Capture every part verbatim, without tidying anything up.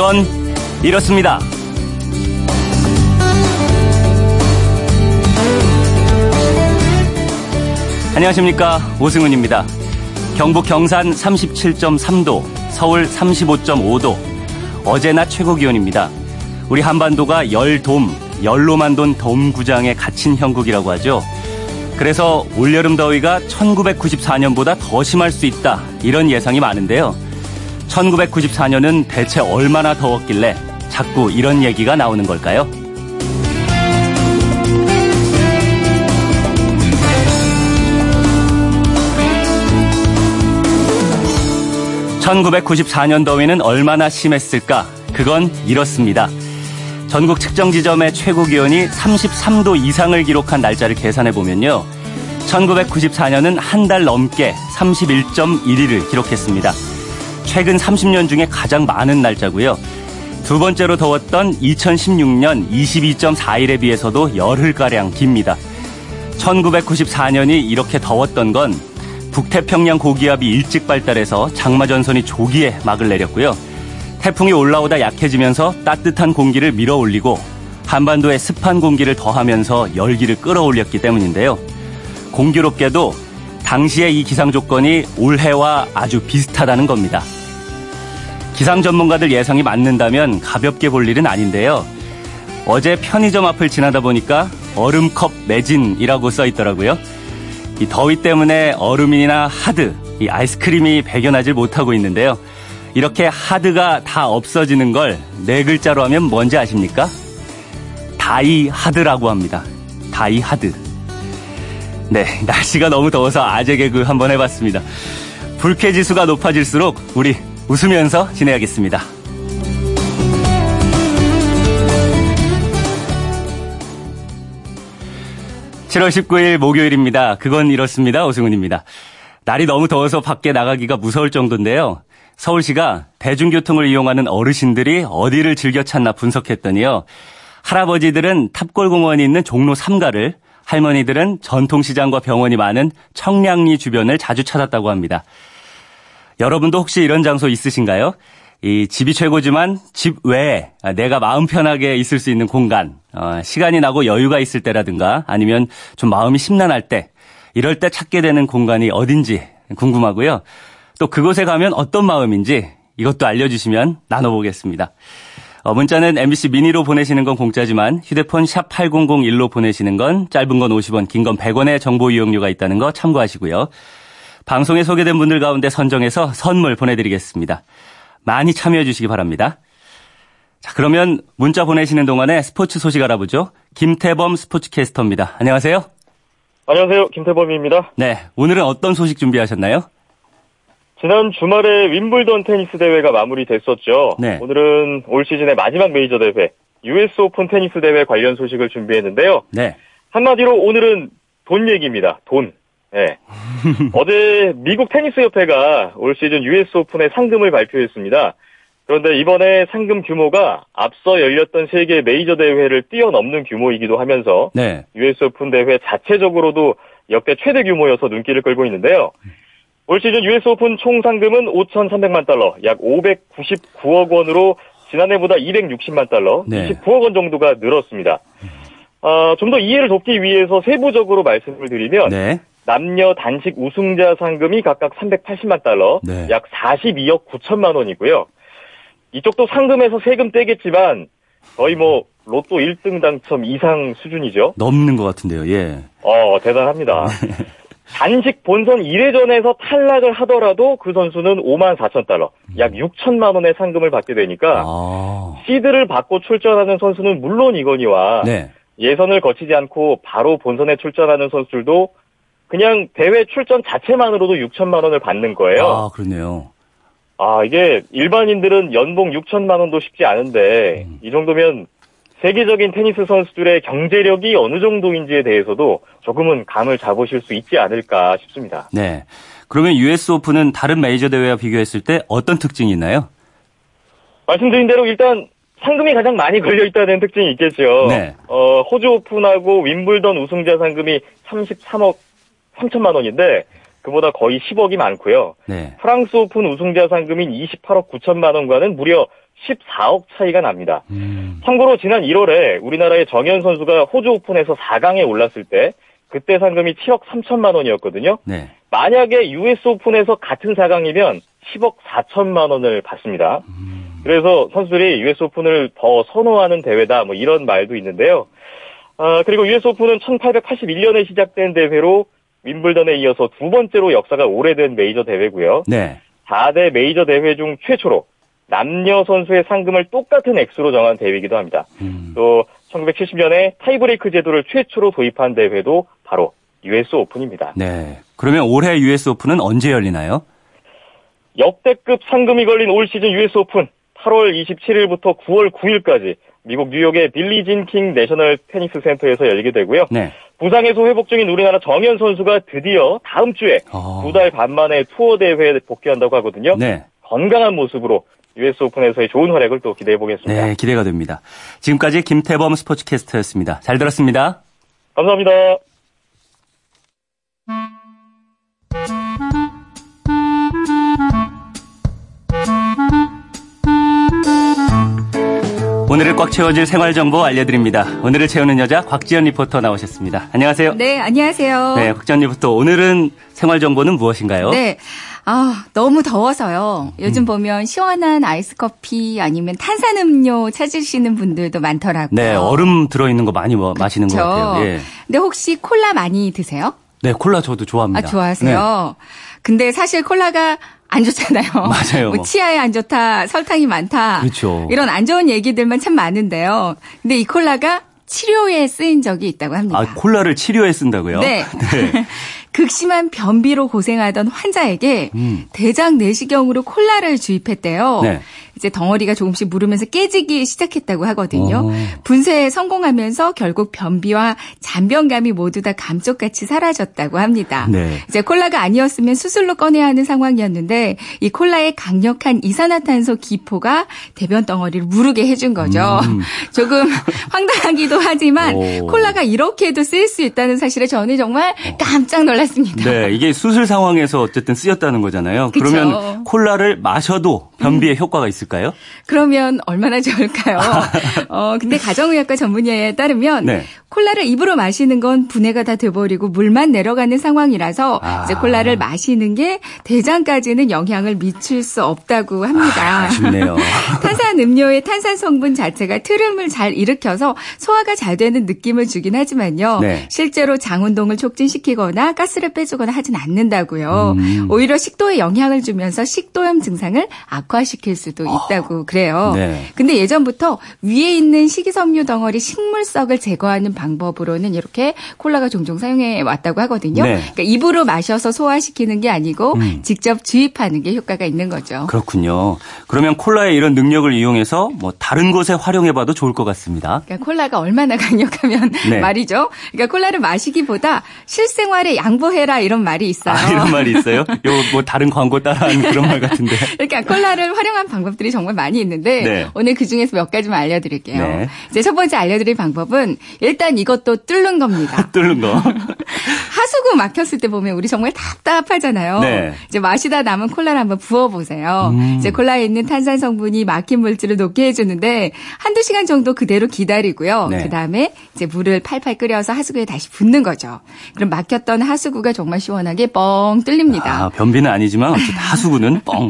그건 이렇습니다. 안녕하십니까, 오승훈입니다. 경북 경산 삼십칠 점 삼 도, 서울 삼십오 점 오 도, 어제 낮 최고기온입니다. 우리 한반도가 열돔, 열로만 돈 돔구장에 갇힌 형국이라고 하죠. 그래서 올여름 더위가 천구백구십사 년보다 더 심할 수 있다, 이런 예상이 많은데요. 천구백구십사 년은 대체 얼마나 더웠길래 자꾸 이런 얘기가 나오는 걸까요? 천구백구십사 년 더위는 얼마나 심했을까? 그건 이렇습니다. 전국 측정 지점의 최고 기온이 삼십삼 도 이상을 기록한 날짜를 계산해보면요. 천구백구십사 년은 한 달 넘게 삼십일 점 일일을 기록했습니다. 최근 삼십 년 중에 가장 많은 날짜고요. 두 번째로 더웠던 이천십육 년 이십이 점 사일에 비해서도 열흘가량 깁니다. 천구백구십사 년이 이렇게 더웠던 건 북태평양 고기압이 일찍 발달해서 장마전선이 조기에 막을 내렸고요. 태풍이 올라오다 약해지면서 따뜻한 공기를 밀어올리고 한반도에 습한 공기를 더하면서 열기를 끌어올렸기 때문인데요. 공교롭게도 당시의 이 기상 조건이 올해와 아주 비슷하다는 겁니다. 기상 전문가들 예상이 맞는다면 가볍게 볼 일은 아닌데요. 어제 편의점 앞을 지나다 보니까 얼음컵 매진이라고 써 있더라고요. 이 더위 때문에 얼음이나 하드, 이 아이스크림이 배겨나질 못하고 있는데요. 이렇게 하드가 다 없어지는 걸 네 글자로 하면 뭔지 아십니까? 다이하드라고 합니다. 다이하드. 네, 날씨가 너무 더워서 아재 개그 한번 해봤습니다. 불쾌지수가 높아질수록 우리 웃으면서 지내야겠습니다. 칠월 십구일 목요일입니다. 그건 이렇습니다. 오승훈입니다. 날이 너무 더워서 밖에 나가기가 무서울 정도인데요. 서울시가 대중교통을 이용하는 어르신들이 어디를 즐겨 찾나 분석했더니요. 할아버지들은 탑골공원이 있는 종로 삼가를, 할머니들은 전통시장과 병원이 많은 청량리 주변을 자주 찾았다고 합니다. 여러분도 혹시 이런 장소 있으신가요? 이 집이 최고지만 집 외에 내가 마음 편하게 있을 수 있는 공간, 어, 시간이 나고 여유가 있을 때라든가 아니면 좀 마음이 심란할 때, 이럴 때 찾게 되는 공간이 어딘지 궁금하고요. 또 그곳에 가면 어떤 마음인지 이것도 알려주시면 나눠보겠습니다. 어, 문자는 엠비씨 미니로 보내시는 건 공짜지만 휴대폰 샵 팔공공일로 보내시는 건 짧은 건 오십 원, 긴 건 백 원의 정보 이용료가 있다는 거 참고하시고요. 방송에 소개된 분들 가운데 선정해서 선물 보내드리겠습니다. 많이 참여해 주시기 바랍니다. 자, 그러면 문자 보내시는 동안에 스포츠 소식 알아보죠. 김태범 스포츠캐스터입니다. 안녕하세요. 안녕하세요. 김태범입니다. 네, 오늘은 어떤 소식 준비하셨나요? 지난 주말에 윈블던 테니스 대회가 마무리됐었죠. 네. 오늘은 올 시즌의 마지막 메이저 대회, 유에스 오픈 테니스 대회 관련 소식을 준비했는데요. 네. 한마디로 오늘은 돈 얘기입니다. 돈. 네. 어제 미국 테니스협회가 올 시즌 유에스 오픈의 상금을 발표했습니다. 그런데 이번에 상금 규모가 앞서 열렸던 세계 메이저 대회를 뛰어넘는 규모이기도 하면서 네. 유에스 오픈 대회 자체적으로도 역대 최대 규모여서 눈길을 끌고 있는데요. 올 시즌 유에스 오픈 총 상금은 오천삼백만 달러, 약 오백구십구억 원으로 지난해보다 이백육십만 달러, 네. 이십구억 원 정도가 늘었습니다. 어, 좀 더 이해를 돕기 위해서 세부적으로 말씀을 드리면 네. 남녀 단식 우승자 상금이 각각 삼백팔십만 달러, 네. 약 사십이억 구천만 원이고요. 이쪽도 상금에서 세금 떼겠지만 거의 뭐 로또 일 등 당첨 이상 수준이죠. 넘는 것 같은데요. 예. 어, 대단합니다. 단식 본선 일 회전에서 탈락을 하더라도 그 선수는 오만 사천 달러, 약 육천만 원의 상금을 받게 되니까 아. 시드를 받고 출전하는 선수는 물론 이거니와 네. 예선을 거치지 않고 바로 본선에 출전하는 선수들도 그냥 대회 출전 자체만으로도 육천만 원을 받는 거예요. 아, 그러네요. 아, 이게 일반인들은 연봉 육천만 원도 쉽지 않은데 음. 이 정도면 세계적인 테니스 선수들의 경제력이 어느 정도인지에 대해서도 조금은 감을 잡으실 수 있지 않을까 싶습니다. 네. 그러면 유에스 오픈은 다른 메이저 대회와 비교했을 때 어떤 특징이 있나요? 말씀드린 대로 일단 상금이 가장 많이 걸려있다는 특징이 있겠죠. 네. 어, 호주 오픈하고 윈블던 우승자 상금이 삼십삼억 삼천만 원인데 그보다 거의 십억이 많고요. 네. 프랑스 오픈 우승자 상금인 이십팔억 구천만 원과는 무려 십사억 차이가 납니다. 음. 참고로 지난 일월에 우리나라의 정현 선수가 호주 오픈에서 사 강에 올랐을 때 그때 상금이 칠억 삼천만 원이었거든요. 네. 만약에 유에스 오픈에서 같은 사 강이면 십억 사천만 원을 받습니다. 음. 그래서 선수들이 유에스 오픈을 더 선호하는 대회다 뭐 이런 말도 있는데요. 아, 그리고 유에스 오픈은 천팔백팔십일 년에 시작된 대회로 윈블던에 이어서 두 번째로 역사가 오래된 메이저 대회고요. 네. 사 대 메이저 대회 중 최초로 남녀 선수의 상금을 똑같은 액수로 정한 대회이기도 합니다. 음. 또 천구백칠십 년에 타이브레이크 제도를 최초로 도입한 대회도 바로 유에스 오픈입니다. 네. 그러면 올해 유에스 오픈은 언제 열리나요? 역대급 상금이 걸린 올 시즌 유에스 오픈 팔월 이십칠일부터 구월 구일까지 미국 뉴욕의 빌리진 킹 내셔널 테니스 센터에서 열리게 되고요. 네. 부상에서 회복 중인 우리나라 정현 선수가 드디어 다음 주에 어... 두 달 반 만에 투어 대회에 복귀한다고 하거든요. 네. 건강한 모습으로 유에스 오픈에서의 좋은 활약을 또 기대해 보겠습니다. 네, 기대가 됩니다. 지금까지 김태범 스포츠캐스터였습니다. 잘 들었습니다. 감사합니다. 오늘을 꽉 채워질 생활정보 알려드립니다. 오늘을 채우는 여자 곽지연 리포터 나오셨습니다. 안녕하세요. 네, 안녕하세요. 네, 곽지연 리포터. 오늘은 생활정보는 무엇인가요? 네. 아, 너무 더워서요. 요즘 음. 보면 시원한 아이스커피 아니면 탄산음료 찾으시는 분들도 많더라고요. 네, 얼음 들어있는 거 많이 뭐, 마시는 것 같아요. 예. 근데 혹시 콜라 많이 드세요? 네, 콜라 저도 좋아합니다. 아, 좋아하세요? 네. 근데 사실 콜라가 안 좋잖아요. 맞아요. 뭐 치아에 안 좋다, 설탕이 많다. 그렇죠. 이런 안 좋은 얘기들만 참 많은데요. 근데 이 콜라가 치료에 쓰인 적이 있다고 합니다. 아, 콜라를 치료에 쓴다고요? 네. 네. 극심한 변비로 고생하던 환자에게 음. 대장 내시경으로 콜라를 주입했대요. 네. 이제 덩어리가 조금씩 무르면서 깨지기 시작했다고 하거든요. 오. 분쇄에 성공하면서 결국 변비와 잔변감이 모두 다 감쪽같이 사라졌다고 합니다. 네. 이제 콜라가 아니었으면 수술로 꺼내야 하는 상황이었는데 이 콜라의 강력한 이산화탄소 기포가 대변 덩어리를 무르게 해준 거죠. 음. 조금 황당하기도 하지만 오. 콜라가 이렇게도 쓰일 수 있다는 사실에 저는 정말 깜짝 놀랐습니다. 네, 이게 수술 상황에서 어쨌든 쓰였다는 거잖아요. 그쵸. 그러면 콜라를 마셔도 변비에 음. 효과가 있을 까요? 그러면 얼마나 좋을까요? 어, 근데 가정의학과 전문의에 따르면 네. 콜라를 입으로 마시는 건 분해가 다 돼버리고 물만 내려가는 상황이라서 아. 이제 콜라를 마시는 게 대장까지는 영향을 미칠 수 없다고 합니다. 아, 아쉽네요. 탄산 음료의 탄산 성분 자체가 트름을 잘 일으켜서 소화가 잘 되는 느낌을 주긴 하지만요. 네. 실제로 장 운동을 촉진시키거나 가스를 빼주거나 하진 않는다고요. 음. 오히려 식도에 영향을 주면서 식도염 증상을 악화시킬 수도 있습니다. 있다고 그래요. 네. 근데 예전부터 위에 있는 식이섬유 덩어리 식물석을 제거하는 방법으로는 이렇게 콜라가 종종 사용해 왔다고 하거든요. 네. 그러니까 입으로 마셔서 소화시키는 게 아니고 음. 직접 주입하는 게 효과가 있는 거죠. 그렇군요. 그러면 콜라의 이런 능력을 이용해서 뭐 다른 곳에 활용해봐도 좋을 것 같습니다. 그러니까 콜라가 얼마나 강력하면 네. 말이죠. 그러니까 콜라를 마시기보다 실생활에 양보해라 이런 말이 있어요. 아, 이런 말이 있어요? 요 뭐 다른 광고 따라하는 그런 말 같은데. 그러니까 콜라를 활용한 방법들이 정말 많이 있는데 네. 오늘 그중에서 몇 가지만 알려드릴게요. 네. 이제 첫 번째 알려드릴 방법은 일단 이것도 뚫는 겁니다. 뚫는 거. 하수구 막혔을 때 보면 우리 정말 답답하잖아요. 네. 이제 마시다 남은 콜라를 한번 부어보세요. 음. 이제 콜라에 있는 탄산 성분이 막힌 물질을 녹게 해주는데 한두 시간 정도 그대로 기다리고요. 네. 그다음에 이제 물을 팔팔 끓여서 하수구에 다시 붓는 거죠. 그럼 막혔던 하수구가 정말 시원하게 뻥 뚫립니다. 아, 변비는 아니지만 어쨌든 하수구는 뻥.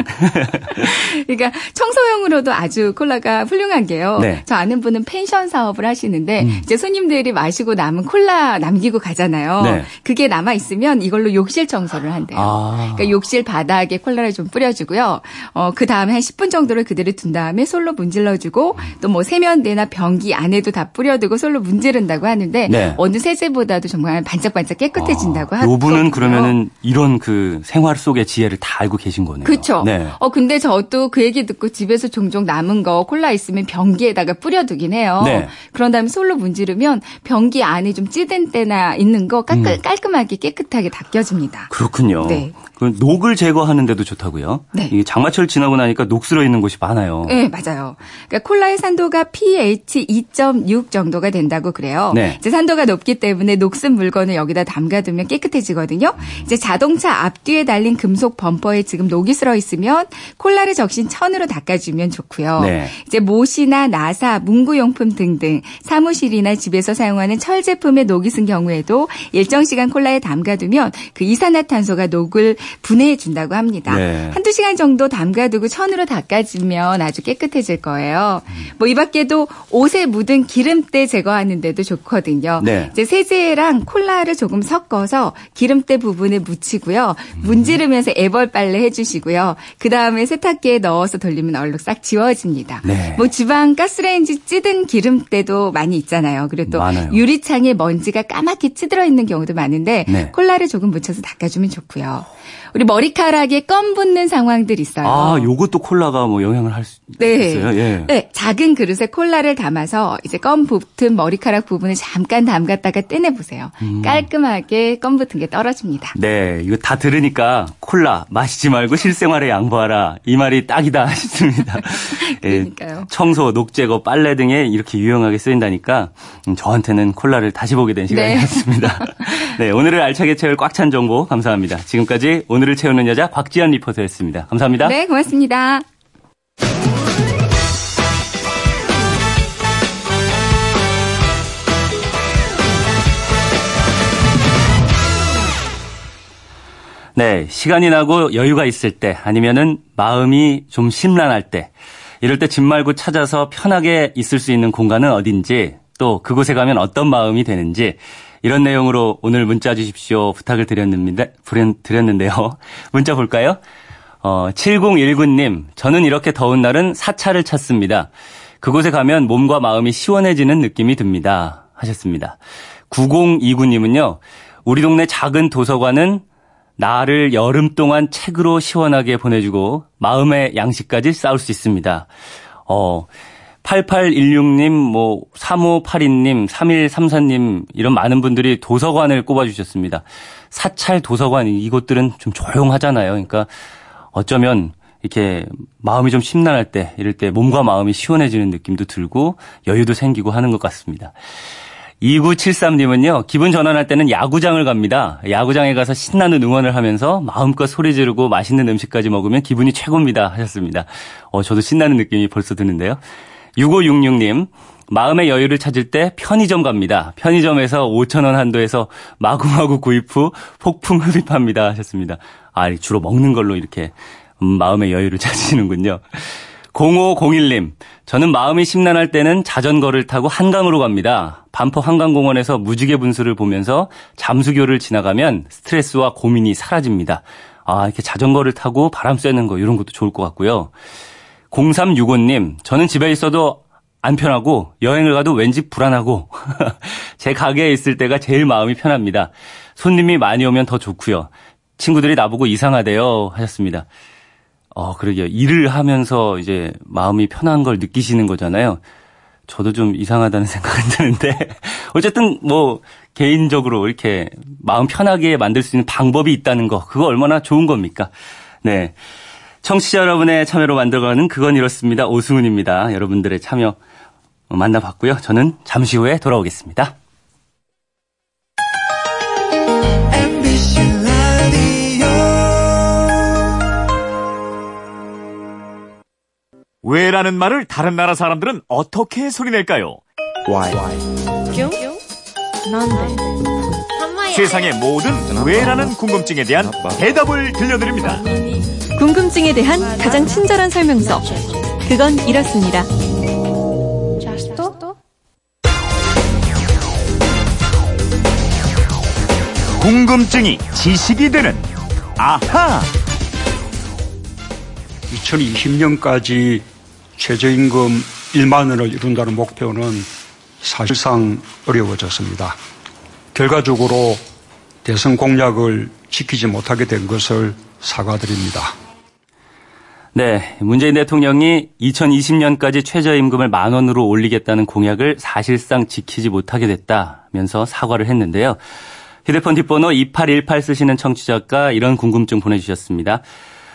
그러니까 청소용으로도 아주 콜라가 훌륭한 게요. 네. 저 아는 분은 펜션 사업을 하시는데 음. 이제 손님들이 마시고 남은 콜라 남기고 가잖아요. 네. 그게 남아 있으면 이걸로 욕실 청소를 한대요. 아. 그러니까 욕실 바닥에 콜라를 좀 뿌려주고요. 어, 그 다음에 한 십 분 정도를 그대로 둔 다음에 솔로 문질러주고 또 뭐 세면대나 변기 안에도 다 뿌려두고 솔로 문지른다고 하는데 네. 어느 세제보다도 정말 반짝반짝 깨끗해진다고 아. 하고. 요분은 그러면은 이런 그 생활 속의 지혜를 다 알고 계신 거네요. 그렇죠. 네. 어 근데 저도 그 얘기 듣고. 집에서 종종 남은 거 콜라 있으면 변기에다가 뿌려두긴 해요. 네. 그런 다음에 솔로 문지르면 변기 안에 좀 찌든 때나 있는 거 깔끔, 음. 깔끔 깔끔하게 깨끗하게 닦여집니다. 그렇군요. 네. 그 녹을 제거하는 데도 좋다고요? 네. 이게 장마철 지나고 나니까 녹슬어 있는 곳이 많아요. 네, 맞아요. 그러니까 콜라의 산도가 pH 이 점 육 정도가 된다고 그래요. 네. 이제 산도가 높기 때문에 녹슨 물건을 여기다 담가두면 깨끗해지거든요. 이제 자동차 앞뒤에 달린 금속 범퍼에 지금 녹이 슬어 있으면 콜라를 적신 천으로 닦아주면 좋고요. 네. 이제 못이나 나사, 문구용품 등등 사무실이나 집에서 사용하는 철 제품에 녹이 쓴 경우에도 일정 시간 콜라에 담가두면 그 이산화탄소가 녹을 분해해 준다고 합니다. 네. 한두 시간 정도 담가두고 천으로 닦아주면 아주 깨끗해질 거예요. 뭐 이 밖에도 옷에 묻은 기름때 제거하는 데도 좋거든요. 네. 이제 세제랑 콜라를 조금 섞어서 기름때 부분에 묻히고요. 문지르면서 애벌 빨래 해주시고요. 그다음에 세탁기에 넣어서 돌리면 얼룩 싹 지워집니다. 네. 뭐 주방 가스레인지 찌든 기름때도 많이 있잖아요. 그리고 또 많아요. 유리창에 먼지가 까맣게 찌들어 있는 경우도 많은데 네. 콜라를 조금 묻혀서 닦아주면 좋고요. 우리 머리카락에 껌 붙는 상황들 있어요. 아, 요것도 콜라가 뭐 영향을 할 수 네. 있어요? 예. 네. 작은 그릇에 콜라를 담아서 이제 껌 붙은 머리카락 부분을 잠깐 담갔다가 떼내보세요. 음. 깔끔하게 껌 붙은 게 떨어집니다. 네. 이거 다 들으니까 콜라 마시지 말고 실생활에 양보하라. 이 말이 딱이다 싶습니다. 그러니까요. 예, 청소, 녹제거, 빨래 등에 이렇게 유용하게 쓰인다니까 음, 저한테는 콜라를 다시 보게 된 시간이었습니다. 네. 네, 오늘을 알차게 채울 꽉 찬 정보 감사합니다. 지금까지 오늘을 채우는 여자 곽지연 리포터였습니다. 감사합니다. 네, 고맙습니다. 네, 시간이 나고 여유가 있을 때 아니면은 마음이 좀 심란할 때 이럴 때 집 말고 찾아서 편하게 있을 수 있는 공간은 어딘지 또 그곳에 가면 어떤 마음이 되는지 이런 내용으로 오늘 문자 주십시오 부탁을 드렸는데, 드렸는데요. 문자 볼까요? 어, 칠공일구 님, 저는 이렇게 더운 날은 사찰을 찾습니다. 그곳에 가면 몸과 마음이 시원해지는 느낌이 듭니다. 하셨습니다. 구공이구 님은요, 우리 동네 작은 도서관은 나를 여름 동안 책으로 시원하게 보내주고 마음의 양식까지 쌓을 수 있습니다. 어, 팔팔일육 님, 뭐 삼오팔이 님, 삼일삼사 님 이런 많은 분들이 도서관을 꼽아주셨습니다. 사찰 도서관 이곳들은 좀 조용하잖아요. 그러니까 어쩌면 이렇게 마음이 좀 심란할 때 이럴 때 몸과 마음이 시원해지는 느낌도 들고 여유도 생기고 하는 것 같습니다. 이구칠삼 님은요. 기분 전환할 때는 야구장을 갑니다. 야구장에 가서 신나는 응원을 하면서 마음껏 소리 지르고 맛있는 음식까지 먹으면 기분이 최고입니다. 하셨습니다. 어, 저도 신나는 느낌이 벌써 드는데요. 육오육육 님, 마음의 여유를 찾을 때 편의점 갑니다. 편의점에서 오천 원 한도에서 마구마구 구입 후 폭풍 흡입합니다. 하셨습니다. 아, 주로 먹는 걸로 이렇게 마음의 여유를 찾으시는군요. 공오공일 님, 저는 마음이 심란할 때는 자전거를 타고 한강으로 갑니다. 반포 한강공원에서 무지개 분수를 보면서 잠수교를 지나가면 스트레스와 고민이 사라집니다. 아, 이렇게 자전거를 타고 바람 쐬는 거 이런 것도 좋을 것 같고요. 공삼육오 님, 저는 집에 있어도 안 편하고 여행을 가도 왠지 불안하고 제 가게에 있을 때가 제일 마음이 편합니다. 손님이 많이 오면 더 좋고요. 친구들이 나보고 이상하대요 하셨습니다. 어, 그러게요. 일을 하면서 이제 마음이 편한 걸 느끼시는 거잖아요. 저도 좀 이상하다는 생각은 드는데 어쨌든 뭐 개인적으로 이렇게 마음 편하게 만들 수 있는 방법이 있다는 거 그거 얼마나 좋은 겁니까? 네. 청취자 여러분의 참여로 만들어가는 그건 이렇습니다. 오승훈입니다. 여러분들의 참여 만나봤고요. 저는 잠시 후에 돌아오겠습니다. 왜라는 말을 다른 나라 사람들은 어떻게 소리낼까요? Why? 교? 난데? 세상의 모든 왜라는 궁금증에 대한 대답을 들려드립니다. 궁금증에 대한 가장 친절한 설명서. 그건 이렇습니다. 궁금증이 지식이 되는 아하! 이천이십 년까지 최저임금 일만 원을 이룬다는 목표는 사실상 어려워졌습니다. 결과적으로 대선 공약을 지키지 못하게 된 것을 사과드립니다. 네, 문재인 대통령이 이천이십 년까지 최저임금을 만 원으로 올리겠다는 공약을 사실상 지키지 못하게 됐다면서 사과를 했는데요. 휴대폰 뒷번호 이팔일팔 쓰시는 청취자가 이런 궁금증 보내주셨습니다.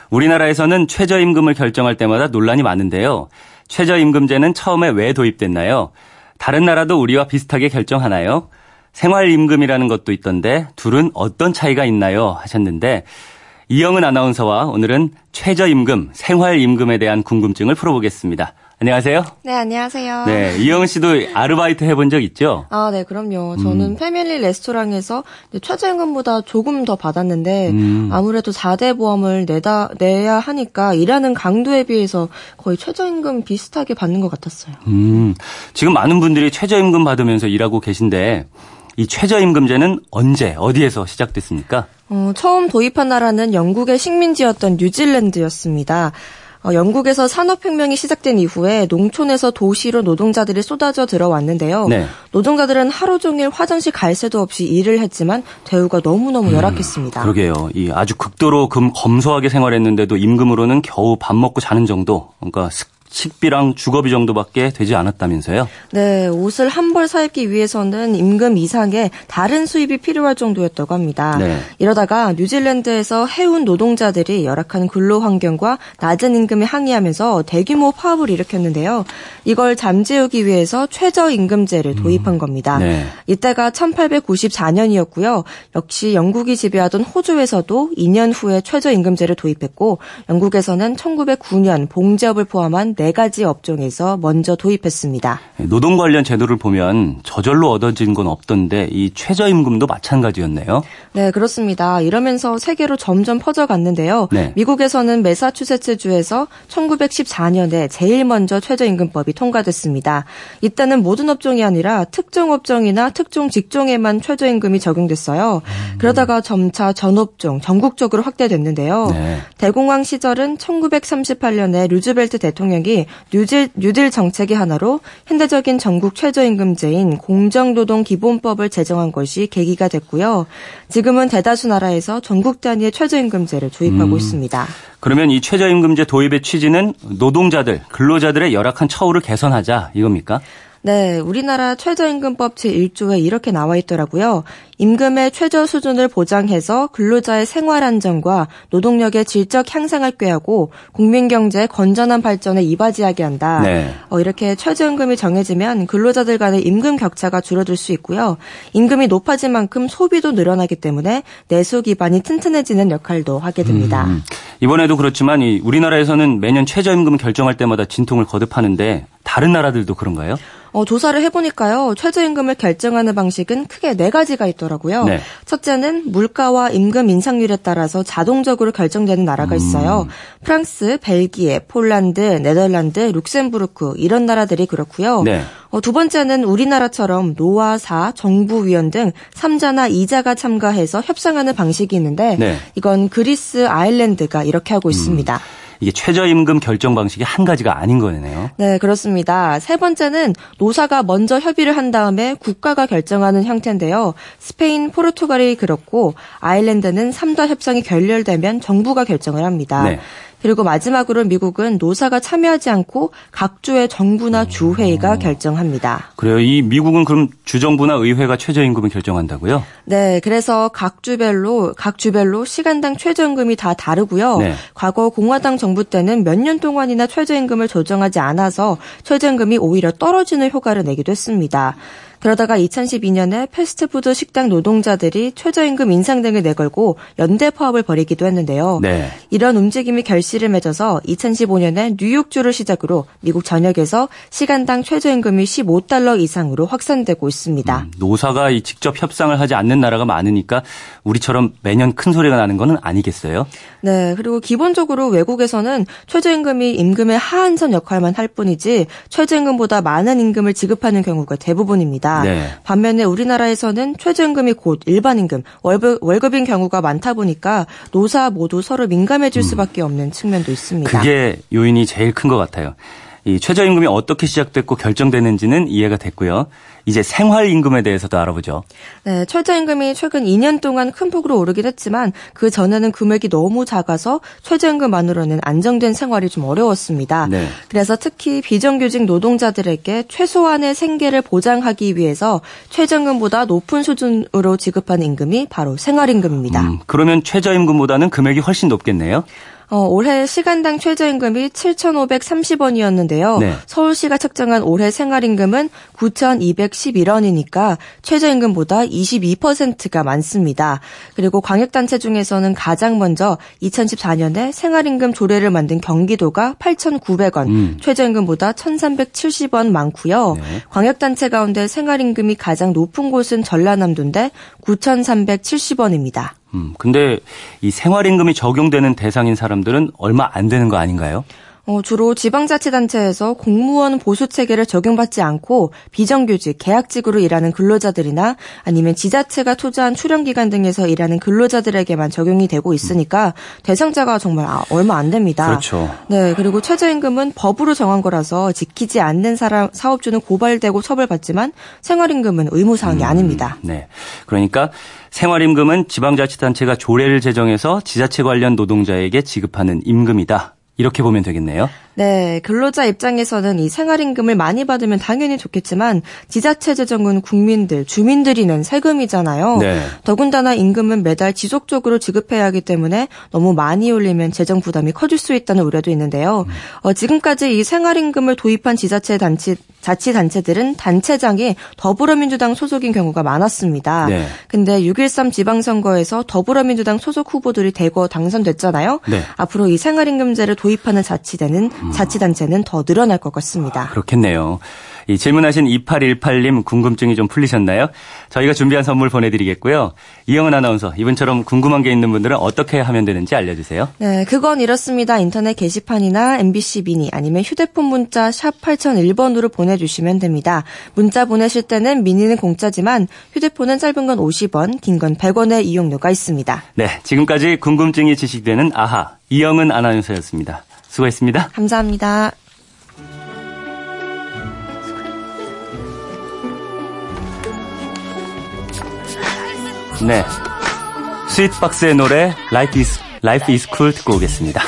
우리나라에서는 최저임금을 결정할 때마다 논란이 많은데요. 최저임금제는 처음에 왜 도입됐나요? 다른 나라도 우리와 비슷하게 결정하나요? 생활임금이라는 것도 있던데 둘은 어떤 차이가 있나요? 하셨는데 이영은 아나운서와 오늘은 최저임금, 생활임금에 대한 궁금증을 풀어보겠습니다. 안녕하세요. 네, 안녕하세요. 네, 이영은 씨도 아르바이트 해본 적 있죠? 아, 네, 그럼요. 저는 음. 패밀리 레스토랑에서 최저임금보다 조금 더 받았는데 음. 아무래도 사 대 보험을 내다, 내야 하니까 일하는 강도에 비해서 거의 최저임금 비슷하게 받는 것 같았어요. 음, 지금 많은 분들이 최저임금 받으면서 일하고 계신데 이 최저임금제는 언제, 어디에서 시작됐습니까? 어, 처음 도입한 나라는 영국의 식민지였던 뉴질랜드였습니다. 영국에서 산업혁명이 시작된 이후에 농촌에서 도시로 노동자들이 쏟아져 들어왔는데요. 네. 노동자들은 하루 종일 화장실 갈 새도 없이 일을 했지만 대우가 너무너무 음, 열악했습니다. 그러게요. 이 아주 극도로 금, 검소하게 생활했는데도 임금으로는 겨우 밥 먹고 자는 정도. 그러니까 식비랑 주거비 정도밖에 되지 않았다면서요? 네, 옷을 한 벌 사입기 위해서는 임금 이상의 다른 수입이 필요할 정도였다고 합니다. 네. 이러다가 뉴질랜드에서 해운 노동자들이 열악한 근로 환경과 낮은 임금에 항의하면서 대규모 파업을 일으켰는데요. 이걸 잠재우기 위해서 최저임금제를 도입한 겁니다. 음, 네. 이때가 천팔백구십사년이었고요. 역시 영국이 지배하던 호주에서도 이 년 후에 최저임금제를 도입했고 영국에서는 천구백구년 봉제업을 포함한 네 가지 업종에서 먼저 도입했습니다. 노동 관련 제도를 보면 저절로 얻어진 건 없던데 이 최저임금도 마찬가지였네요. 네, 그렇습니다. 이러면서 세계로 점점 퍼져갔는데요. 네. 미국에서는 매사추세츠주에서 천구백십사년에 제일 먼저 최저임금법이 통과됐습니다. 이때는 모든 업종이 아니라 특정 업종이나 특정 직종에만 최저임금이 적용됐어요. 음. 그러다가 점차 전업종, 전국적으로 확대됐는데요. 네. 대공황 시절은 천구백삼십팔년에 루즈벨트 대통령이 뉴딜, 뉴딜 정책의 하나로 현대적인 전국 최저임금제인 공정노동기본법을 제정한 것이 계기가 됐고요. 지금은 대다수 나라에서 전국 단위의 최저임금제를 도입하고 음, 있습니다. 그러면 이 최저임금제 도입의 취지는 노동자들, 근로자들의 열악한 처우를 개선하자 이겁니까? 네, 우리나라 최저임금법 제일조에 이렇게 나와 있더라고요. 임금의 최저 수준을 보장해서 근로자의 생활 안정과 노동력의 질적 향상을 꾀하고 국민경제의 건전한 발전에 이바지하게 한다. 네. 어, 이렇게 최저임금이 정해지면 근로자들 간의 임금 격차가 줄어들 수 있고요. 임금이 높아진 만큼 소비도 늘어나기 때문에 내수 기반이 튼튼해지는 역할도 하게 됩니다. 음, 이번에도 그렇지만 이 우리나라에서는 매년 최저임금 결정할 때마다 진통을 거듭하는데 다른 나라들도 그런가요? 어, 조사를 해보니까요. 최저임금을 결정하는 방식은 크게 네 가지가 있더라고요. 네. 첫째는 물가와 임금 인상률에 따라서 자동적으로 결정되는 나라가 있어요. 음. 프랑스, 벨기에, 폴란드, 네덜란드, 룩셈부르크 이런 나라들이 그렇고요. 네. 어, 두 번째는 우리나라처럼 노와 사, 정부위원 등 삼자나 이자가 참가해서 협상하는 방식이 있는데 네. 이건 그리스, 아일랜드가 이렇게 하고 음. 있습니다. 이게 최저임금 결정 방식이 한 가지가 아닌 거네요. 네, 그렇습니다. 세 번째는 노사가 먼저 협의를 한 다음에 국가가 결정하는 형태인데요. 스페인, 포르투갈이 그렇고 아일랜드는 삼자 협상이 결렬되면 정부가 결정을 합니다. 네. 그리고 마지막으로 미국은 노사가 참여하지 않고 각주의 정부나 주회의가 결정합니다. 그래요. 이 미국은 그럼 주정부나 의회가 최저임금을 결정한다고요? 네. 그래서 각 주별로 각 주별로 시간당 최저임금이 다 다르고요. 네. 과거 공화당 정부 때는 몇 년 동안이나 최저임금을 조정하지 않아서 최저임금이 오히려 떨어지는 효과를 내기도 했습니다. 그러다가 이천십이년에 패스트푸드 식당 노동자들이 최저임금 인상 등을 내걸고 연대 파업을 벌이기도 했는데요. 네. 이런 움직임이 결실을 맺어서 이천십오년에 뉴욕주를 시작으로 미국 전역에서 시간당 최저임금이 십오 달러 이상으로 확산되고 있습니다. 음, 노사가 이 직접 협상을 하지 않는 나라가 많으니까 우리처럼 매년 큰 소리가 나는 건 아니겠어요? 네. 그리고 기본적으로 외국에서는 최저임금이 임금의 하한선 역할만 할 뿐이지 최저임금보다 많은 임금을 지급하는 경우가 대부분입니다. 네. 반면에 우리나라에서는 최저임금이 곧 일반임금, 월급, 월급인 경우가 많다 보니까 노사 모두 서로 민감해질 수밖에 없는 측면도 있습니다. 그게 요인이 제일 큰 것 같아요. 이 최저임금이 어떻게 시작됐고 결정되는지는 이해가 됐고요. 이제 생활임금에 대해서도 알아보죠. 네, 최저임금이 최근 이 년 동안 큰 폭으로 오르긴 했지만 그 전에는 금액이 너무 작아서 최저임금만으로는 안정된 생활이 좀 어려웠습니다. 네. 그래서 특히 비정규직 노동자들에게 최소한의 생계를 보장하기 위해서 최저임금보다 높은 수준으로 지급한 임금이 바로 생활임금입니다. 음, 그러면 최저임금보다는 금액이 훨씬 높겠네요. 어, 올해 시간당 최저임금이 칠천오백삼십 원이었는데요. 네. 서울시가 책정한 올해 생활임금은 구천이백십일 원이니까 최저임금보다 이십이 퍼센트가 많습니다. 그리고 광역단체 중에서는 가장 먼저 이천십사 년에 생활임금 조례를 만든 경기도가 팔천구백 원, 음. 최저임금보다 천삼백칠십 원 많고요. 네. 광역단체 가운데 생활임금이 가장 높은 곳은 전라남도인데 구천삼백칠십 원입니다. 음, 근데 이 생활임금이 적용되는 대상인 사람들은 얼마 안 되는 거 아닌가요? 어, 주로 지방자치단체에서 공무원 보수체계를 적용받지 않고 비정규직, 계약직으로 일하는 근로자들이나 아니면 지자체가 투자한 출연기관 등에서 일하는 근로자들에게만 적용이 되고 있으니까 대상자가 정말 얼마 안 됩니다. 그렇죠. 네, 그리고 최저임금은 법으로 정한 거라서 지키지 않는 사람, 사업주는 고발되고 처벌받지만 생활임금은 의무사항이 음, 아닙니다. 네, 그러니까 생활임금은 지방자치단체가 조례를 제정해서 지자체 관련 노동자에게 지급하는 임금이다. 이렇게 보면 되겠네요. 네, 근로자 입장에서는 이 생활임금을 많이 받으면 당연히 좋겠지만 지자체 재정은 국민들, 주민들이 낸 세금이잖아요. 네. 더군다나 임금은 매달 지속적으로 지급해야 하기 때문에 너무 많이 올리면 재정 부담이 커질 수 있다는 우려도 있는데요. 음. 어, 지금까지 이 생활임금을 도입한 지자체 단체, 자치단체들은 단체장이 더불어민주당 소속인 경우가 많았습니다. 네. 근데 육 일삼 지방선거에서 더불어민주당 소속 후보들이 대거 당선됐잖아요. 네. 앞으로 이 생활임금제를 도입하는 자치대는 자치단체는 더 늘어날 것 같습니다. 아, 그렇겠네요. 이 질문하신 이팔일팔 님 궁금증이 좀 풀리셨나요? 저희가 준비한 선물 보내드리겠고요. 이영은 아나운서, 이분처럼 궁금한 게 있는 분들은 어떻게 하면 되는지 알려주세요. 네, 그건 이렇습니다. 인터넷 게시판이나 엠비씨 미니 아니면 휴대폰 문자 샵 팔공공일 번으로 보내주시면 됩니다. 문자 보내실 때는 미니는 공짜지만 휴대폰은 짧은 건 오십 원, 긴 건 백 원의 이용료가 있습니다. 네, 지금까지 궁금증이 지식되는 아하, 이영은 아나운서였습니다. 수고했습니다. 감사합니다. 네, 스윗박스의 노래 Life is, Life is Cool 듣고 오겠습니다.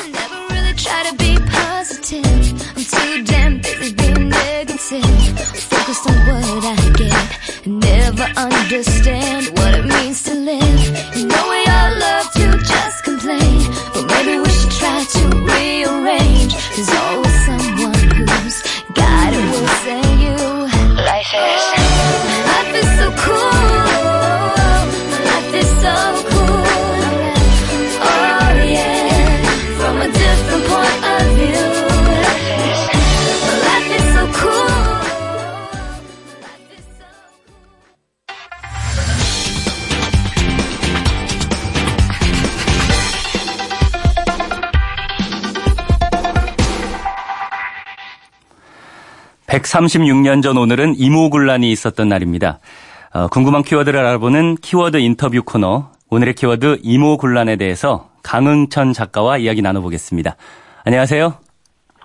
백삼십육 년 전 오늘은 임오군란이 있었던 날입니다. 어, 궁금한 키워드를 알아보는 키워드 인터뷰 코너, 오늘의 키워드 임오군란에 대해서 강응천 작가와 이야기 나눠보겠습니다. 안녕하세요.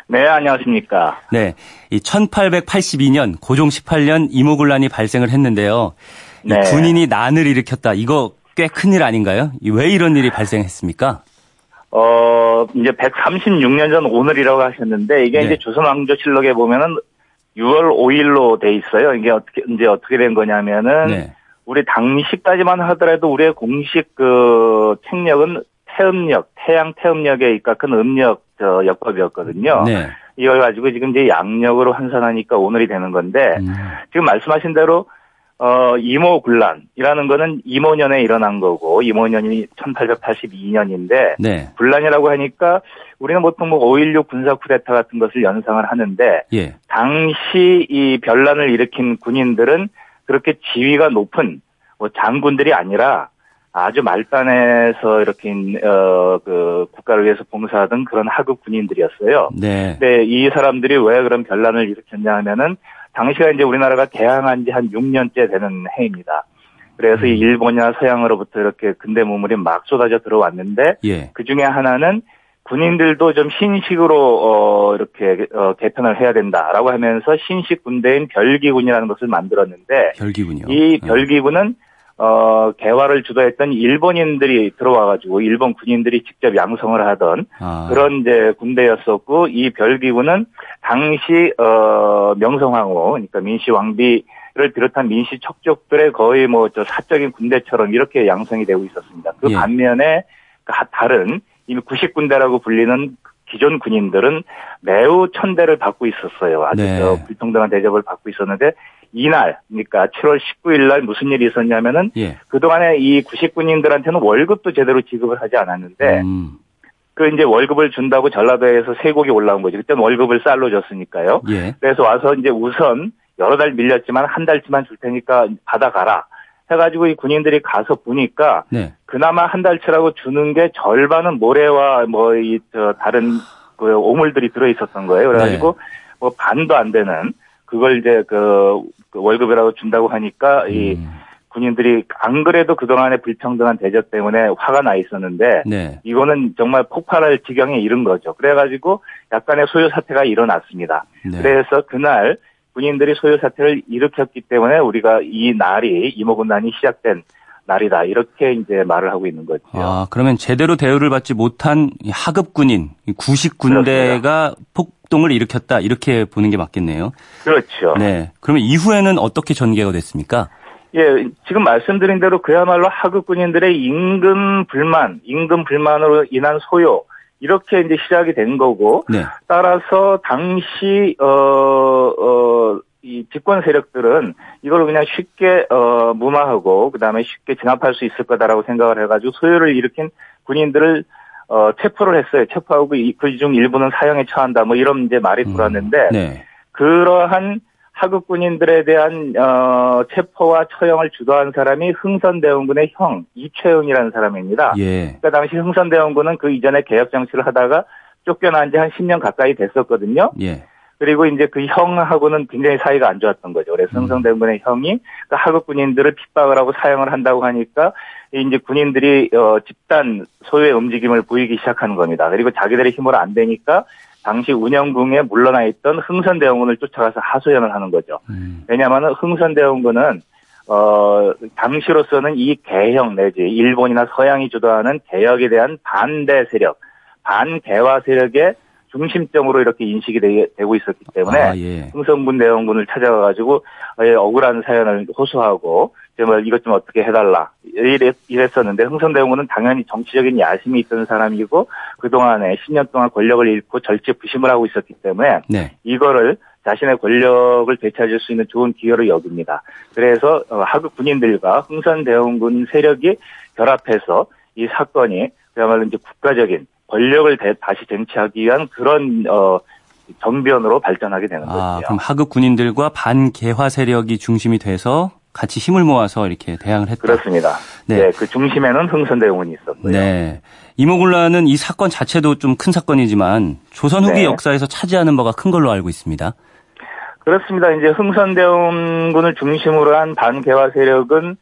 네, 안녕하십니까. 네, 이 천팔백팔십이 년 고종 십팔 년 임오군란이 발생을 했는데요. 네. 이 군인이 난을 일으켰다. 이거 꽤 큰일 아닌가요? 왜 이런 일이 발생했습니까? 어, 이제 백삼십육 년 전 오늘이라고 하셨는데 이게 네. 이제 조선왕조실록에 보면은 유월 오일로 돼 있어요. 이게 어떻게, 이제 어떻게 된 거냐면은, 네. 우리 당시까지만 하더라도 우리의 공식 그 책력은 태음력, 태양 태음력에 입각한 음력, 저, 역법이었거든요. 네. 이걸 가지고 지금 이제 양력으로 환산하니까 오늘이 되는 건데, 음. 지금 말씀하신 대로, 어, 임오군란이라는 거는 임오년에 일어난 거고, 임오년이 천팔백팔십이 년인데, 네. 군란이라고 하니까, 우리는 보통 뭐 오일육 군사 쿠데타 같은 것을 연상을 하는데, 예. 당시 이 변란을 일으킨 군인들은 그렇게 지위가 높은, 뭐 장군들이 아니라, 아주 말단에서 이렇게, 어, 그, 국가를 위해서 봉사하던 그런 하급 군인들이었어요. 네. 근데 이 사람들이 왜 그런 변란을 일으켰냐 하면은, 당시가 이제 우리나라가 개항한 지 한 육 년째 되는 해입니다. 그래서 이 일본이나 서양으로부터 이렇게 근대 문물이 막 쏟아져 들어왔는데 예. 그중에 하나는 군인들도 좀 신식으로 어, 이렇게 어, 개편을 해야 된다라고 하면서 신식 군대인 별기군이라는 것을 만들었는데, 별기군요. 이 별기군은 어, 개화를 주도했던 일본인들이 들어와가지고 일본 군인들이 직접 양성을 하던 아. 그런 이제 군대였었고, 이 별기군은 당시 어, 명성황후, 그러니까 민씨 왕비를 비롯한 민씨 척족들의 거의 뭐 저 사적인 군대처럼 이렇게 양성이 되고 있었습니다. 그 예. 반면에 다른 이미 구십 군대라고 불리는 기존 군인들은 매우 천대를 받고 있었어요. 아주 네. 불평등한 대접을 받고 있었는데, 이날, 그러니까 칠월 십구일 날 무슨 일이 있었냐면은, 예. 그동안에 이 구십 군인들한테는 월급도 제대로 지급을 하지 않았는데, 음. 그 이제 월급을 준다고 전라도에서 세곡이 올라온 거죠. 그때는 월급을 쌀로 줬으니까요. 예. 그래서 와서 이제 우선 여러 달 밀렸지만 한 달치만 줄 테니까 받아가라 해가지고 이 군인들이 가서 보니까 네. 그나마 한 달치라고 주는 게 절반은 모래와 뭐 이 저 다른 그 오물들이 들어 있었던 거예요. 그래가지고 네. 뭐 반도 안 되는 그걸 이제 그 월급이라고 준다고 하니까 음. 이 군인들이 안 그래도 그동안의 불평등한 대접 때문에 화가 나 있었는데 네. 이거는 정말 폭발할 지경에 이른 거죠. 그래가지고 약간의 소요 사태가 일어났습니다. 네. 그래서 그날 군인들이 소요 사태를 일으켰기 때문에 우리가 이 날이 이모군난이 시작된 날이다, 이렇게 이제 말을 하고 있는 거죠. 아, 그러면 제대로 대우를 받지 못한 하급 군인, 구식 군대가 폭동을 일으켰다, 이렇게 보는 게 맞겠네요. 그렇죠. 네. 그러면 이후에는 어떻게 전개가 됐습니까? 예, 지금 말씀드린 대로 그야말로 하급 군인들의 임금 불만, 임금 불만으로 인한 소요, 이렇게 이제 시작이 된 거고, 네. 따라서 당시 어, 어, 이 집권 세력들은 이걸 그냥 쉽게 어, 무마하고 그 다음에 쉽게 진압할 수 있을 거다라고 생각을 해가지고 소요를 일으킨 군인들을 어, 체포를 했어요. 체포하고 그중 일부는 사형에 처한다, 뭐 이런 이제 말이 돌았는데 음, 네. 그러한 하급 군인들에 대한 어, 체포와 처형을 주도한 사람이 흥선대원군의 형 이최응이라는 사람입니다. 예. 그러니까 당시 흥선대원군은 그 이전에 개혁 정치를 하다가 쫓겨난 지 한 십 년 가까이 됐었거든요. 예. 그리고 이제 그 형하고는 굉장히 사이가 안 좋았던 거죠. 그래서 음. 흥선대원군의 형이 그 하급 군인들을 핍박을 하고 사형을 한다고 하니까 이제 군인들이 어, 집단 소유의 움직임을 보이기 시작하는 겁니다. 그리고 자기들의 힘으로 안 되니까 당시 운영궁에 물러나 있던 흥선대원군을 쫓아가서 하소연을 하는 거죠. 음. 왜냐하면 흥선대원군은 어 당시로서는 이 개혁 내지 일본이나 서양이 주도하는 개혁에 대한 반대 세력, 반개화 세력의 중심점으로 이렇게 인식이 되, 되고 있었기 때문에 아, 예. 흥선대원군을 찾아가가지고 억울한 사연을 호소하고 정말 이것 좀 어떻게 해달라 이랬, 이랬었는데 흥선대원군은 당연히 정치적인 야심이 있던 사람이고 그동안에 십 년 동안 권력을 잃고 절제부심을 하고 있었기 때문에 네. 이거를 자신의 권력을 되찾을 수 있는 좋은 기회로 여깁니다. 그래서 하급 군인들과 흥선대원군 세력이 결합해서 이 사건이 그야말로 이제 국가적인 권력을 대, 다시 쟁취하기 위한 그런 어, 정변으로 발전하게 되는 거죠. 아, 그럼 하급 군인들과 반개화 세력이 중심이 돼서 같이 힘을 모아서 이렇게 대항을 했다. 그렇습니다. 네, 네, 그 중심에는 흥선대원군이 있었고요. 네, 이모군란은 이 사건 자체도 좀 큰 사건이지만 조선 후기 네. 역사에서 차지하는 바가 큰 걸로 알고 있습니다. 그렇습니다. 이제 흥선대원군을 중심으로 한 반개화 세력은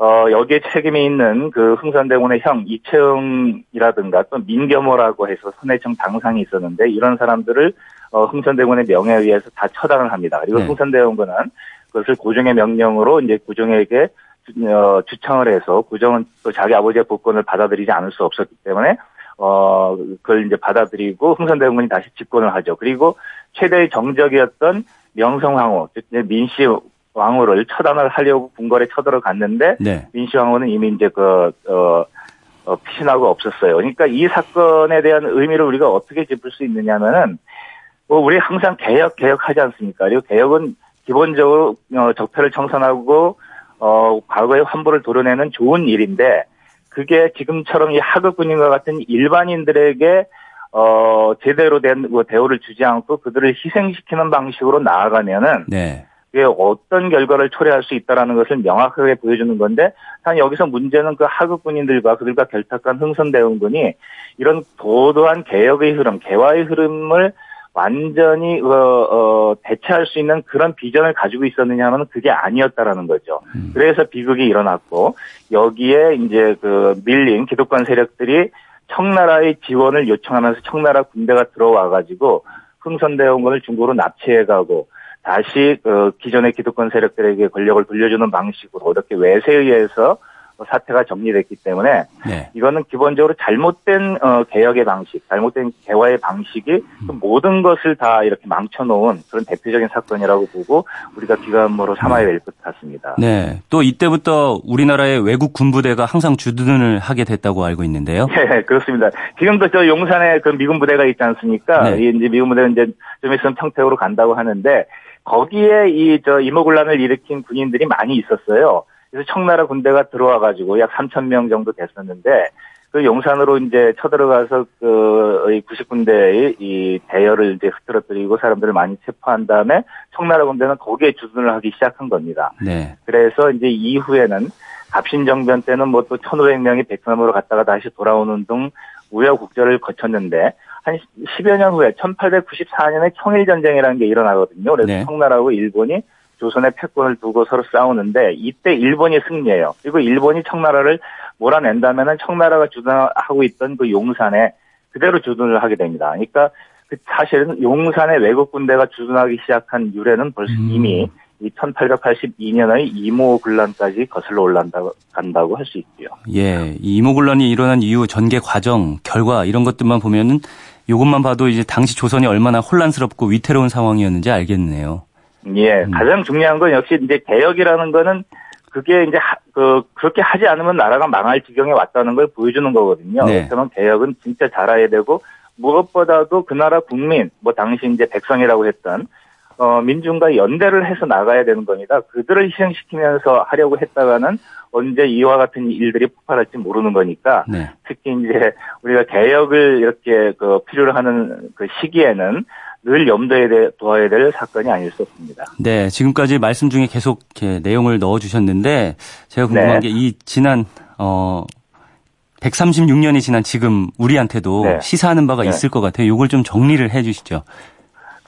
어, 여기에 책임이 있는 그 흥선대원의 형 이채응이라든가 또 민겸호라고 해서 선해청 당상이 있었는데 이런 사람들을 어, 흥선대원의 명예에 의해서 다 처단을 합니다. 그리고 네. 흥선대원군은 그것을 고종의 명령으로 이제 고종에게 어, 추청을 해서 고종은 또 자기 아버지의 복권을 받아들이지 않을 수 없었기 때문에 어, 그걸 이제 받아들이고 흥선대원군이 다시 집권을 하죠. 그리고 최대의 정적이었던 명성황후, 민씨 왕후를 처단을 하려고 궁궐에 쳐들어갔는데 네. 민씨 왕후는 이미 이제 그 어, 어, 피신하고 없었어요. 그러니까 이 사건에 대한 의미를 우리가 어떻게 짚을 수 있느냐면은 뭐 우리 항상 개혁 개혁하지 않습니까? 그리고 개혁은 기본적으로 적폐를 청산하고 어, 과거의 환부를 도려내는 좋은 일인데 그게 지금처럼 이 하급 군인과 같은 일반인들에게 어, 제대로 된 뭐 대우를 주지 않고 그들을 희생시키는 방식으로 나아가면은. 네. 그게 어떤 결과를 초래할 수 있다라는 것을 명확하게 보여주는 건데, 단 여기서 문제는 그 하급 군인들과 그들과 결탁한 흥선대원군이 이런 도도한 개혁의 흐름, 개화의 흐름을 완전히 어, 어, 대체할 수 있는 그런 비전을 가지고 있었느냐면 그게 아니었다라는 거죠. 음. 그래서 비극이 일어났고 여기에 이제 그 밀린 기득권 세력들이 청나라의 지원을 요청하면서 청나라 군대가 들어와가지고 흥선대원군을 중고로 납치해가고 다시 그 기존의 기득권 세력들에게 권력을 돌려주는 방식으로 어렵게 외세에 의해서 사태가 정리됐기 때문에 네. 이거는 기본적으로 잘못된 개혁의 방식, 잘못된 개화의 방식이 음. 모든 것을 다 이렇게 망쳐놓은 그런 대표적인 사건이라고 보고 우리가 귀감으로 삼아야 될 것 같습니다. 네, 또 이때부터 우리나라의 외국 군부대가 항상 주둔을 하게 됐다고 알고 있는데요. 네, 그렇습니다. 지금도 저 용산에 그 미군 부대가 있지 않습니까? 네. 이제 미군 부대는 이제 좀 있으면 평택으로 간다고 하는데 거기에 이 저 임오군란을 일으킨 군인들이 많이 있었어요. 그래서 청나라 군대가 들어와가지고 약 삼천 명 정도 됐었는데, 그 용산으로 이제 쳐들어가서 그 구십 군대의 이 대열을 이제 흐트러뜨리고 사람들을 많이 체포한 다음에 청나라 군대는 거기에 주둔을 하기 시작한 겁니다. 네. 그래서 이제 이후에는 갑신정변 때는 뭐 또 천오백 명이 베트남으로 갔다가 다시 돌아오는 등 우여곡절을 거쳤는데, 한 십여 년 후에 천팔백구십사 년에 청일전쟁이라는 게 일어나거든요. 그래서 네. 청나라하고 일본이 조선의 패권을 두고 서로 싸우는데 이때 일본이 승리해요. 그리고 일본이 청나라를 몰아낸다면은 청나라가 주둔하고 있던 그 용산에 그대로 주둔을 하게 됩니다. 그러니까 그 사실은 용산의 외국 군대가 주둔하기 시작한 유래는 벌써 음. 이미 이 천팔백팔십이 년의 임오군란까지 거슬러 올라간다고 간다고 할 수 있고요. 예, 이 임오군란이 일어난 이후 전개 과정, 결과 이런 것들만 보면은 이것만 봐도 이제 당시 조선이 얼마나 혼란스럽고 위태로운 상황이었는지 알겠네요. 예, 음. 가장 중요한 건 역시 이제 개혁이라는 거는 그게 이제 하, 그 그렇게 하지 않으면 나라가 망할 지경에 왔다는 걸 보여주는 거거든요. 네. 그렇다면 개혁은 진짜 잘해야 되고 무엇보다도 그 나라 국민, 뭐 당시 이제 백성이라고 했던 어 민중과 연대를 해서 나가야 되는 겁니다. 그들을 희생시키면서 하려고 했다가는 언제 이와 같은 일들이 폭발할지 모르는 거니까 네. 특히 이제 우리가 개혁을 이렇게 그 필요로 하는 그 시기에는 늘 염두에 두어야 될 사건이 아닐 수 없습니다. 네, 지금까지 말씀 중에 계속 이렇게 내용을 넣어주셨는데 제가 궁금한 네. 게 이 지난 어 백삼십육 년이 지난 지금 우리한테도 네. 시사하는 바가 네. 있을 것 같아요. 이걸 좀 정리를 해 주시죠.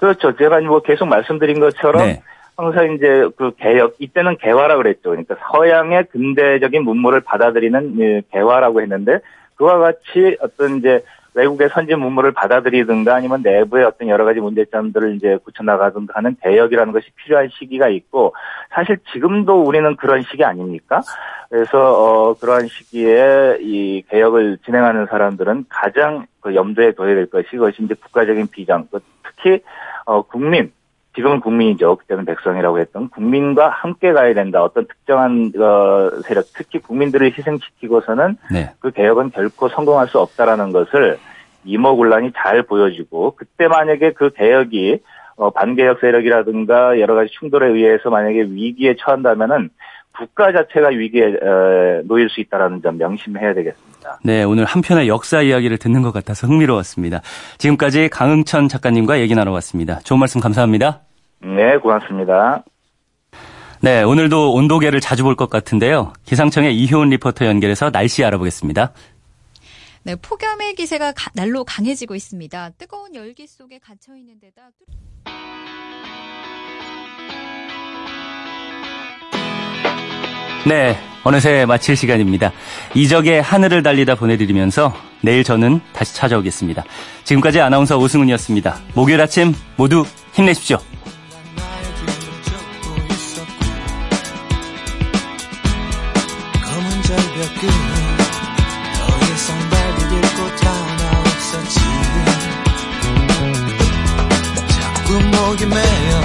그렇죠. 제가 뭐 계속 말씀드린 것처럼 네. 항상 이제 그 개혁, 이때는 개화라 그랬죠. 그러니까 서양의 근대적인 문물을 받아들이는 개화라고 했는데 그와 같이 어떤 이제 외국의 선진 문물을 받아들이든가 아니면 내부의 어떤 여러 가지 문제점들을 이제 고쳐나가든가 하는 개혁이라는 것이 필요한 시기가 있고 사실 지금도 우리는 그런 시기 아닙니까? 그래서 어, 그러한 시기에 이 개혁을 진행하는 사람들은 가장 그 염두에 둬야 될 것이 그것이 이제 국가적인 비전, 특히 어, 국민, 지금은 국민이죠. 그때는 백성이라고 했던 국민과 함께 가야 된다. 어떤 특정한 어, 세력, 특히 국민들을 희생시키고서는 네. 그 개혁은 결코 성공할 수 없다라는 것을 임오군란이 잘 보여주고 그때 만약에 그 개혁이 어, 반개혁 세력이라든가 여러 가지 충돌에 의해서 만약에 위기에 처한다면은 국가 자체가 위기에 에, 놓일 수 있다라는 점 명심해야 되겠습니다. 네, 오늘 한 편의 역사 이야기를 듣는 것 같아서 흥미로웠습니다. 지금까지 강응천 작가님과 얘기 나눠봤습니다. 좋은 말씀 감사합니다. 네, 고맙습니다. 네, 오늘도 온도계를 자주 볼 것 같은데요. 기상청의 이효은 리포터 연결해서 날씨 알아보겠습니다. 네, 폭염의 기세가 가, 날로 강해지고 있습니다. 뜨거운 열기 속에 갇혀 있는 데다. 네, 어느새 마칠 시간입니다. 이적의 하늘을 달리다 보내드리면서 내일 저는 다시 찾아오겠습니다. 지금까지 아나운서 오승훈이었습니다. 목요일 아침 모두 힘내십시오. 자꾸 목이 메어